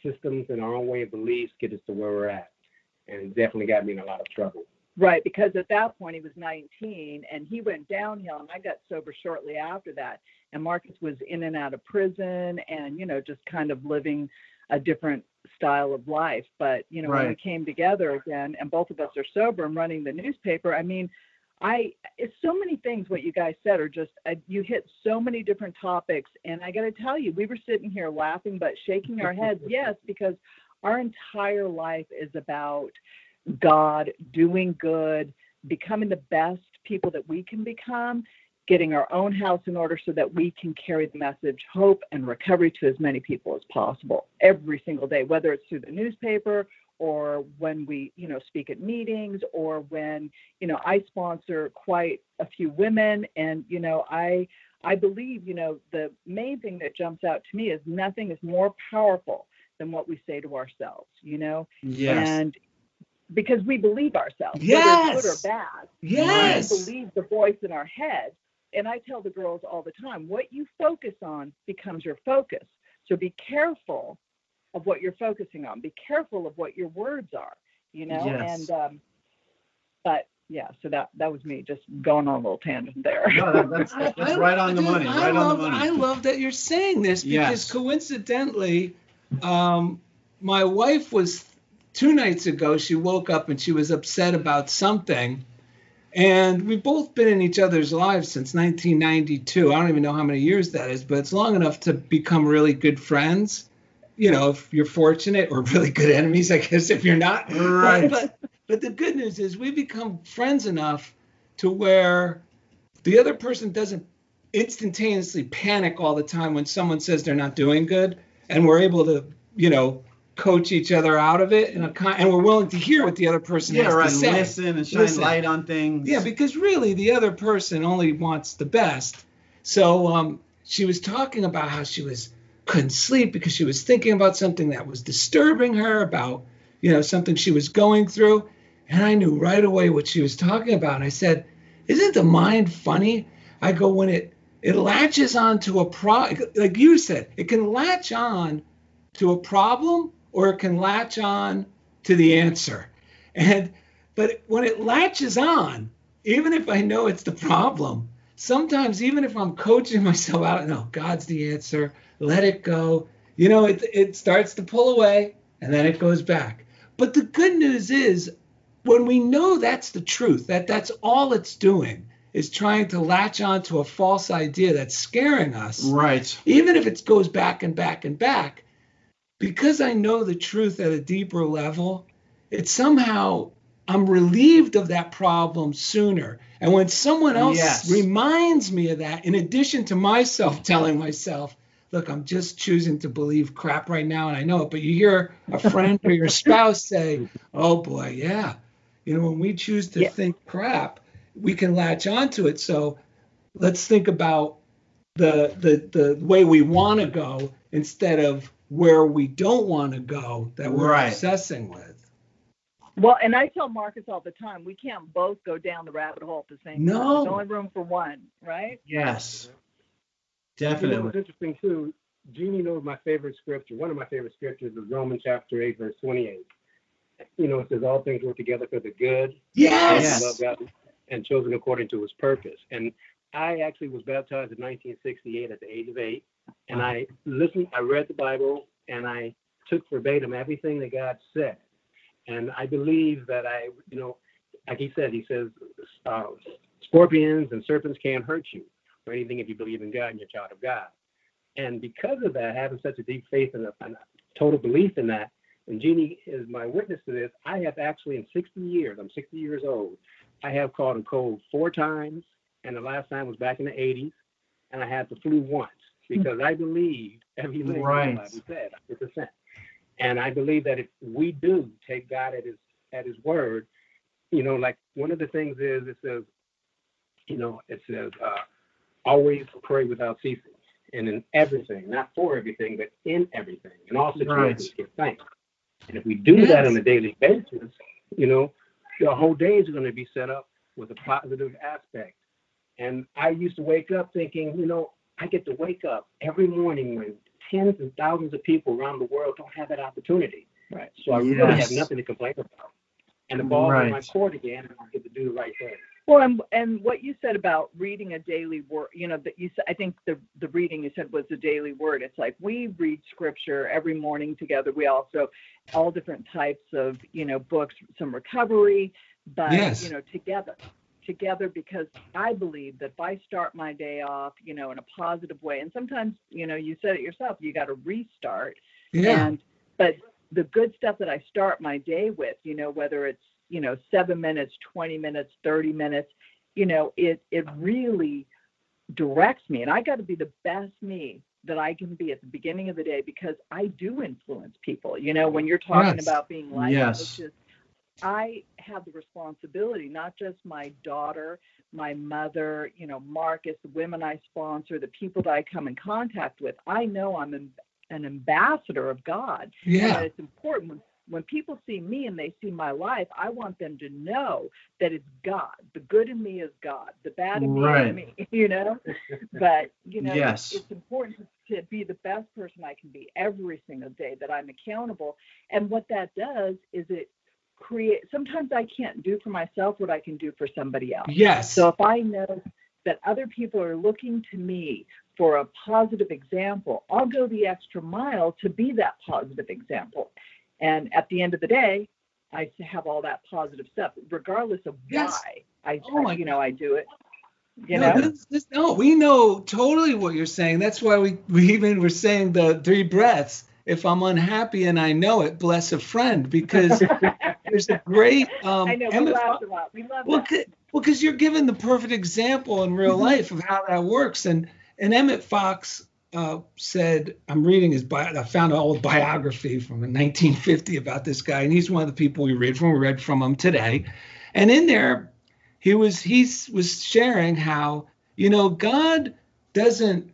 systems and our own way of beliefs get us to where we're at. And it definitely got me in a lot of trouble. Right, because at that point he was nineteen, and he went downhill, and I got sober shortly after that. And Marcus was in and out of prison and, you know, just kind of living a different style of life. But, you know, right. when we came together again, and both of us are sober and running the newspaper, I mean, I it's so many things what you guys said are just, I, you hit so many different topics. And I got to tell you, we were sitting here laughing but shaking our heads, yes, because our entire life is about God, doing good, becoming the best people that we can become, getting our own house in order so that we can carry the message, hope, and recovery to as many people as possible every single day, whether it's through the newspaper or when we, you know, speak at meetings, or when, you know, I sponsor quite a few women. And, you know, I I believe, you know, the main thing that jumps out to me is nothing is more powerful than what we say to ourselves, you know? Yes. And because we believe ourselves, yes. whether it's good or bad. Yes. We believe the voice in our head. And I tell the girls all the time, what you focus on becomes your focus. So be careful of what you're focusing on. Be careful of what your words are, you know? Yes. And, um, but yeah, so that, that was me just going on a little tangent there. No, that's, that's I, right on the dude, money, right I love, on the money. I love that you're saying this because yes. coincidentally, um, my wife was two nights ago, she woke up and she was upset about something. And we've both been in each other's lives since nineteen ninety-two. I don't even know how many years that is, but it's long enough to become really good friends, you know, if you're fortunate, or really good enemies, I guess, if you're not. Right. But, but the good news is we become friends enough to where the other person doesn't instantaneously panic all the time when someone says they're not doing good, and we're able to, you know, coach each other out of it, and, a, and we're willing to hear what the other person yeah, has right. to say. Yeah, right, listen and shine listen. light on things. Yeah, because really the other person only wants the best. So um, she was talking about how she was couldn't sleep because she was thinking about something that was disturbing her, about, you know, something she was going through. And I knew right away what she was talking about. And I said, isn't the mind funny? I go, when it, it latches on to a problem, like you said, it can latch on to a problem, or it can latch on to the answer. And but when it latches on, even if I know it's the problem, sometimes even if I'm coaching myself out, no, God's the answer, let it go. You know, it, it starts to pull away and then it goes back. But the good news is when we know that's the truth, that that's all it's doing is trying to latch on to a false idea that's scaring us. Right. Even if it goes back and back and back, because I know the truth at a deeper level, it's somehow I'm relieved of that problem sooner. And when someone else yes. reminds me of that, in addition to myself telling myself, look, I'm just choosing to believe crap right now, and I know it. But you hear a friend or your spouse say, oh, boy, yeah. You know, when we choose to yeah. think crap, we can latch onto it. So let's think about the the the way we want to go instead of where we don't want to go that we're right. obsessing with. Well, and I tell Marcus all the time, we can't both go down the rabbit hole at the same no. time. There's only room for one, right? Yes, definitely. You know, it's interesting, too. Jeannie knows my favorite scripture. One of my favorite scriptures is Romans chapter eight, verse twenty-eight. You know, it says all things work together for the good. Yes. Love God and children according to his purpose. And I actually was baptized in nineteen sixty-eight at the age of eight. And I listened, I read the Bible, and I took verbatim everything that God said. And I believe that I, you know, like he said, he says, uh, scorpions and serpents can't hurt you or anything if you believe in God and you're a child of God. And because of that, having such a deep faith and a total belief in that, and Jeannie is my witness to this, I have actually in sixty years, I'm sixty years old, I have caught a cold four times, and the last time was back in the eighties, and I had the flu once because I believed everything right. I said, one hundred percent. And I believe that if we do take God at his at his word, you know, like one of the things is it says, you know, it says uh, always pray without ceasing, and in everything, not for everything, but in everything, in all situations, right. give thanks. And if we do yes. that on a daily basis, you know, the whole day is going to be set up with a positive aspect. And I used to wake up thinking, you know, I get to wake up every morning when tens and thousands of people around the world don't have that opportunity. Right. So I yes. really have nothing to complain about. And the ball's right. in my court again, and I get to do the right thing. Well, and, and what you said about reading a daily word, you know, that you I think the the reading you said was the daily word. It's like we read scripture every morning together. We also, all different types of, you know, books, some recovery, but, yes. you know, together. together because I believe that if I start my day off, you know, in a positive way, and sometimes, you know, you said it yourself, you got to restart. Yeah. And, but the good stuff that I start my day with, you know, whether it's, you know, seven minutes, twenty minutes, thirty minutes, you know, it, it really directs me. And I got to be the best me that I can be at the beginning of the day because I do influence people. You know, when you're talking yes. about being life yes. coaches, I have the responsibility, not just my daughter, my mother, you know, Marcus, the women I sponsor, the people that I come in contact with. I know I'm an, an ambassador of God. Yeah. And it's important when, when people see me and they see my life, I want them to know that it's God. The good in me is God. The bad in me right. is me, you know. But, you know, yes. it's important to to be the best person I can be every single day, that I'm accountable. And what that does is it create sometimes I can't do for myself what I can do for somebody else. Yes. So if I know that other people are looking to me for a positive example, I'll go the extra mile to be that positive example. And at the end of the day, I have all that positive stuff, regardless of yes. why I, oh I you know I do it. You no, know? This, this, no, we know totally what you're saying. That's why we, we even were saying the three breaths. If I'm unhappy and I know it, bless a friend, because there's a great um, I know, we Emmett laughed Fox. A lot. We love well, that. Well, because you're given the perfect example in real life of how that works. And and Emmett Fox uh, said, I'm reading his bio, I found an old biography from nineteen fifty about this guy, and he's one of the people we read from. We read from him today, and in there, he was he was sharing how you know God doesn't.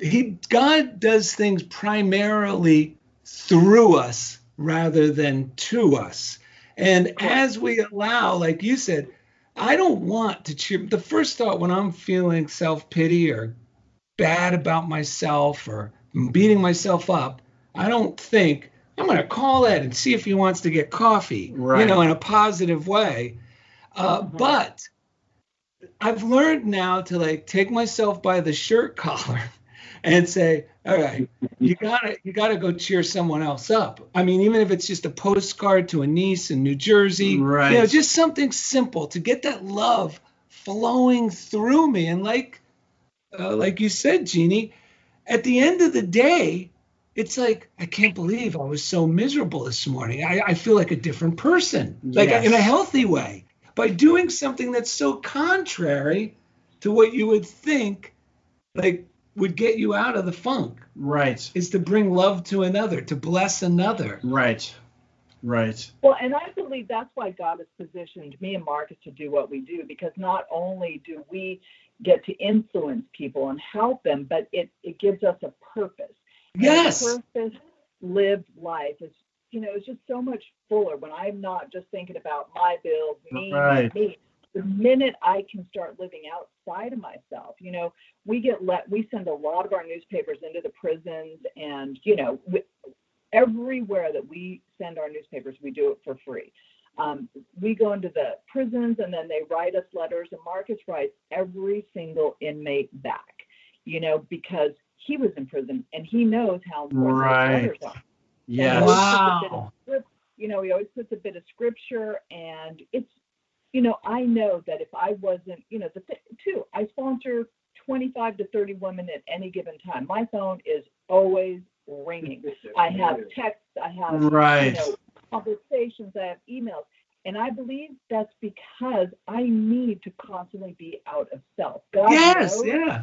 He God does things primarily through us rather than to us. And as we allow, like you said, I don't want to cheer. The first thought when I'm feeling self-pity or bad about myself or beating myself up, I don't think I'm going to call Ed and see if he wants to get coffee, right. you know, in a positive way. Uh, mm-hmm. But I've learned now to like take myself by the shirt collar and say, all right, you gotta you gotta go cheer someone else up. I mean, even if it's just a postcard to a niece in New Jersey, right. you know, just something simple to get that love flowing through me. And like uh, like you said, Jeannie, at the end of the day, it's like, I can't believe I was so miserable this morning. I, I feel like a different person, like yes. in a healthy way, by doing something that's so contrary to what you would think, like, would get you out of the funk. Right. Is to bring love to another, to bless another. Right. Right. Well, and I believe that's why God has positioned me and Marcus to do what we do, because not only do we get to influence people and help them, but it, it gives us a purpose. Yes. And a purpose-lived life is you know, it's just so much fuller when I'm not just thinking about my bills, me, right. me. The minute I can start living outside of myself, you know, we get let, we send a lot of our newspapers into the prisons, and, you know, we, everywhere that we send our newspapers, we do it for free. Um, we go into the prisons, and then they write us letters, and Marcus writes every single inmate back, you know, because he was in prison and he knows how important right. letters are. Yeah. Wow. Script, you know, he always puts a bit of scripture, and it's, you know, I know that if I wasn't, you know, the thing too, I sponsor twenty-five to thirty women at any given time. My phone is always ringing. I have texts, I have right. you know, conversations, I have emails. And I believe that's because I need to constantly be out of self. God yes, knows yeah.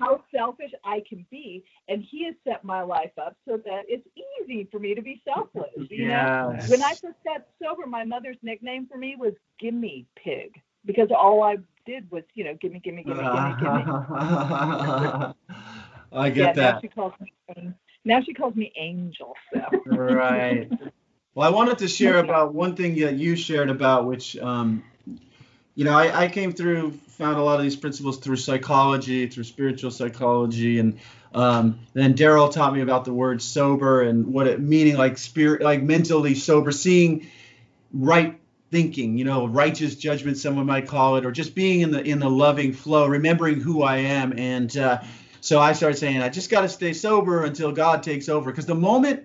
how selfish I can be. And he has set my life up so that it's easy for me to be selfless. You yes. know, when I first got sober, my mother's nickname for me was Gimme Pig, because all I did was, you know, gimme, gimme, gimme, gimme, gimme. I get yeah, that. Now she calls me, now she calls me Angel. So. Right. Well, I wanted to share about one thing that you shared about, which, um, you know, I, I came through, found a lot of these principles through psychology, through spiritual psychology. And um, then Daryl taught me about the word sober and what it meaning, like spirit, like mentally sober, seeing right thinking, you know, righteous judgment, someone might call it, or just being in the in the loving flow, remembering who I am. And uh, so I started saying, I just got to stay sober until God takes over, because the moment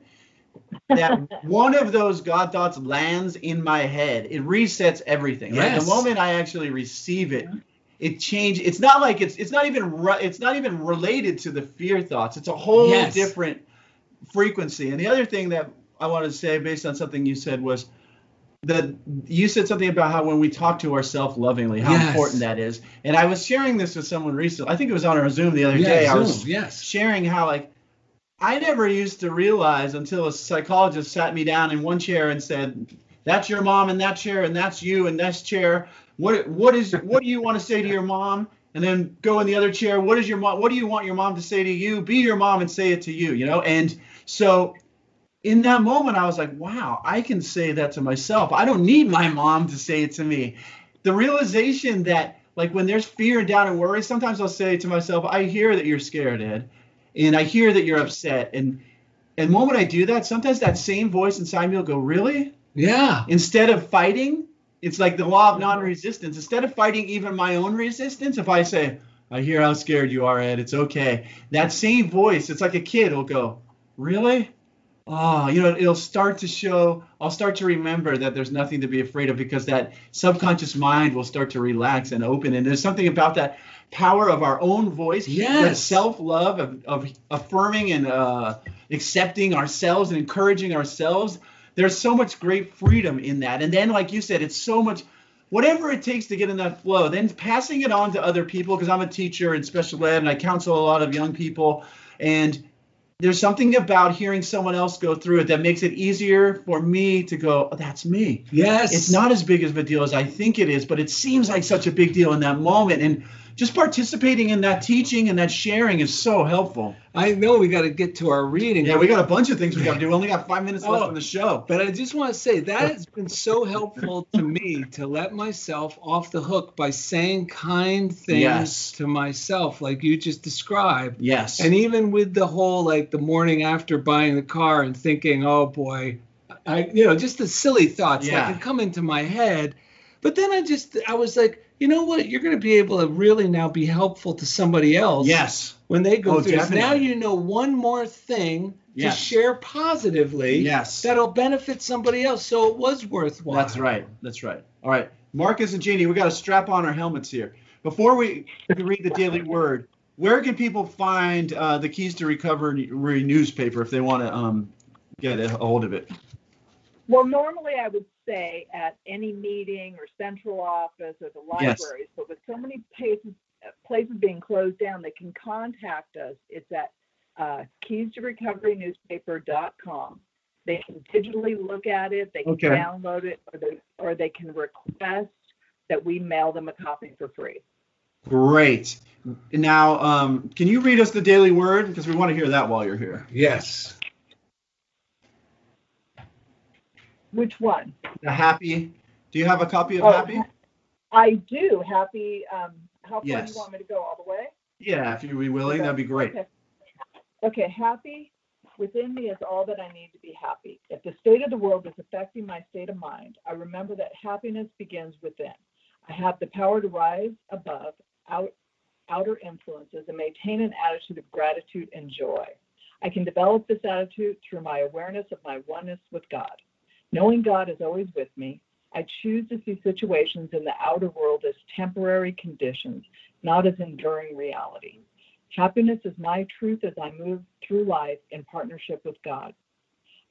that one of those God thoughts lands in my head, it resets everything. Yes. Right? The moment I actually receive it, it changes. It's not like it's it's not even re- it's not even related to the fear thoughts. It's a whole yes. different frequency. And the other thing that I wanted to say, based on something you said, was that you said something about how when we talk to ourselves lovingly, how yes. important that is. And I was sharing this with someone recently. I think it was on our Zoom the other yeah, day. Zoom, I was yes. sharing how, like, I never used to realize until a psychologist sat me down in one chair and said, that's your mom in that chair, and that's you in this chair. What what is what do you want to say to your mom? And then go in the other chair. What is your mom? What do you want your mom to say to you? Be your mom and say it to you, you know? And so in that moment, I was like, wow, I can say that to myself. I don't need my mom to say it to me. The realization that, like, when there's fear and doubt and worry, sometimes I'll say to myself, I hear that you're scared, Ed. And I hear that you're upset. And and the moment I do that, sometimes that same voice inside me will go, really? Yeah. Instead of fighting, it's like the law of non-resistance. Instead of fighting even my own resistance, if I say, I hear how scared you are, Ed, it's okay. That same voice, it's like a kid will go, really? Oh, you know, it'll start to show, I'll start to remember that there's nothing to be afraid of, because that subconscious mind will start to relax and open. And there's something about that power of our own voice, yes. that self-love of, of affirming and uh, accepting ourselves and encouraging ourselves. There's so much great freedom in that. And then, like you said, it's so much, whatever it takes to get in that flow, then passing it on to other people, because I'm a teacher in special ed and I counsel a lot of young people. And there's something about hearing someone else go through it that makes it easier for me to go, oh, that's me. Yes. It's not as big of a deal as I think it is, but it seems like such a big deal in that moment. And just participating in that teaching and that sharing is so helpful. I know we got to get to our reading. Yeah, we got a bunch of things we got to do. We only got five minutes oh, left on the show. But I just want to say that has been so helpful to me, to let myself off the hook by saying kind things yes. to myself, like you just described. Yes. And even with the whole, like, the morning after buying the car and thinking, oh, boy, I, you know, just the silly thoughts yeah. that can come into my head. But then I just, I was like, you know what? You're going to be able to really now be helpful to somebody else. Yes. When they go oh, through this. Now you know one more thing yes. to share positively. Yes. That'll benefit somebody else. So it was worthwhile. That's right. That's right. All right. Marcus and Jeannie, we got to strap on our helmets here. Before we read the Daily Word, where can people find uh, the Keys to Recovery newspaper if they want to um, get a hold of it? Well, normally I would say at any meeting or central office or the libraries, yes. but with so many places, places being closed down, they can contact us. It's at uh, keys to recovery newspaper dot com. They can digitally look at it, they can okay. download it, or they, or they can request that we mail them a copy for free. Great. Now, um, can you read us the Daily Word? Because we want to hear that while you're here. Yes. Which one? The Happy. Do you have a copy of oh, Happy? I do. Happy. Um, how far yes. do you want me to go? All the way? Yeah, if you'd be willing, okay. that'd be great. Okay. okay, Happy. Within me is all that I need to be happy. If the state of the world is affecting my state of mind, I remember that happiness begins within. I have the power to rise above out, outer influences and maintain an attitude of gratitude and joy. I can develop this attitude through my awareness of my oneness with God. Knowing God is always with me, I choose to see situations in the outer world as temporary conditions, not as enduring reality. Happiness is my truth as I move through life in partnership with God.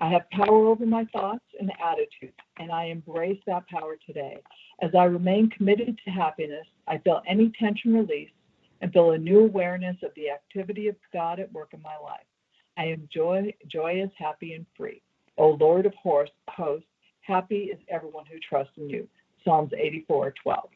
I have power over my thoughts and attitudes, and I embrace that power today. As I remain committed to happiness, I feel any tension release and feel a new awareness of the activity of God at work in my life. I am joy, joyous, happy, and free. O Lord of hosts, happy is everyone who trusts in you. Psalms eighty-four twelve.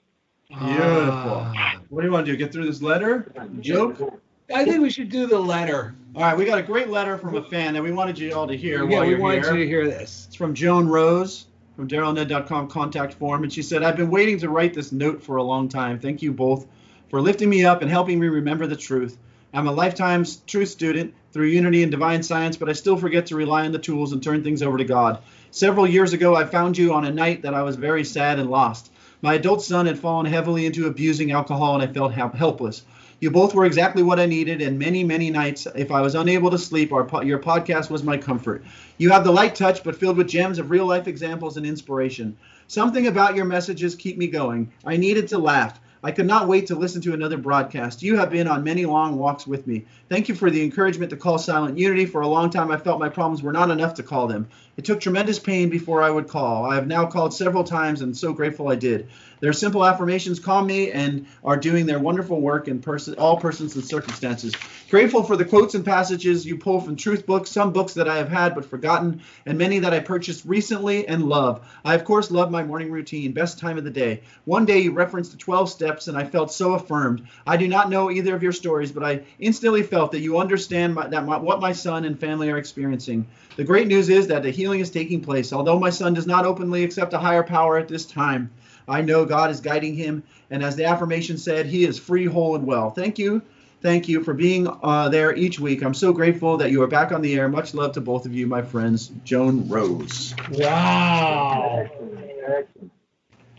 Beautiful. Ah. What do you want to do? Get through this letter? Joke? I think we should do the letter. All right, we got a great letter from a fan that we wanted you all to hear. Yeah, while we you're wanted here. you to hear this. It's from Joan Rose from Daryl and Ed dot com contact form, and she said, I've been waiting to write this note for a long time. Thank you both for lifting me up and helping me remember the truth. I'm a lifetime truth student through Unity and Divine Science, but I still forget to rely on the tools and turn things over to God. Several years ago, I found you on a night that I was very sad and lost. My adult son had fallen heavily into abusing alcohol, and I felt helpless. You both were exactly what I needed, and many, many nights, if I was unable to sleep, our po- your podcast was my comfort. You have the light touch, but filled with gems of real-life examples and inspiration. Something about your messages keep me going. I needed to laugh. I could not wait to listen to another broadcast. You have been on many long walks with me. Thank you for the encouragement to call Silent Unity. For a long time, I felt my problems were not enough to call them. It took tremendous pain before I would call. I have now called several times and so grateful I did. Their simple affirmations calm me and are doing their wonderful work in person, all persons and circumstances. Grateful for the quotes and passages you pull from truth books, some books that I have had but forgotten, and many that I purchased recently and love. I, of course, love my morning routine, best time of the day. One day you referenced the twelve steps. And I felt so affirmed. I do not know either of your stories, but I instantly felt that you understand my, that my, what my son and family are experiencing. The great news is that the healing is taking place. Although my son does not openly accept a higher power at this time, I know God is guiding him. And as the affirmation said, he is free, whole, and well. Thank you. Thank you for being uh, there each week. I'm so grateful that you are back on the air. Much love to both of you, my friends. Joan Rose. Wow.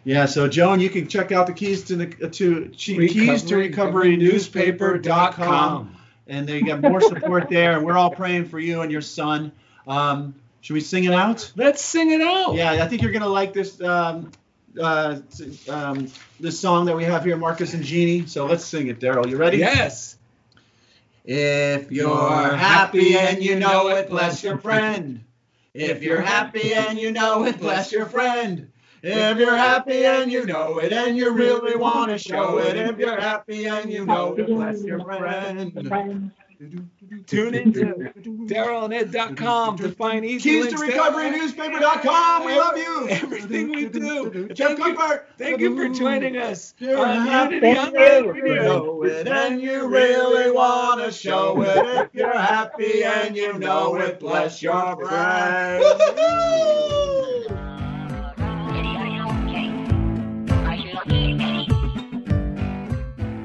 Yeah, so Joan, you can check out the Keys to the to Recovery, Keys to Recovery newspaper dot com, and they got more support there. And we're all praying for you and your son. Um, should we sing it out? Let's sing it out. Yeah, I think you're gonna like this um, uh, um, this song that we have here, Marcus and Jeannie. So let's sing it, Daryl. You ready? Yes. If you're happy and you know it, bless your friend. If you're happy and you know it, bless your friend. If you're happy and you know it and you really want to show it, if you're happy and you know it, bless your friend. Tune in to Daryl and Ed dot com to find easy Keys links. Keys to Recovery Newspaper dot com. We love you. Everything we do. Thank you, thank you for joining us. You're happy and you know it and you really want to show it. If you're happy and you know it, bless your friend. Woo-hoo-hoo!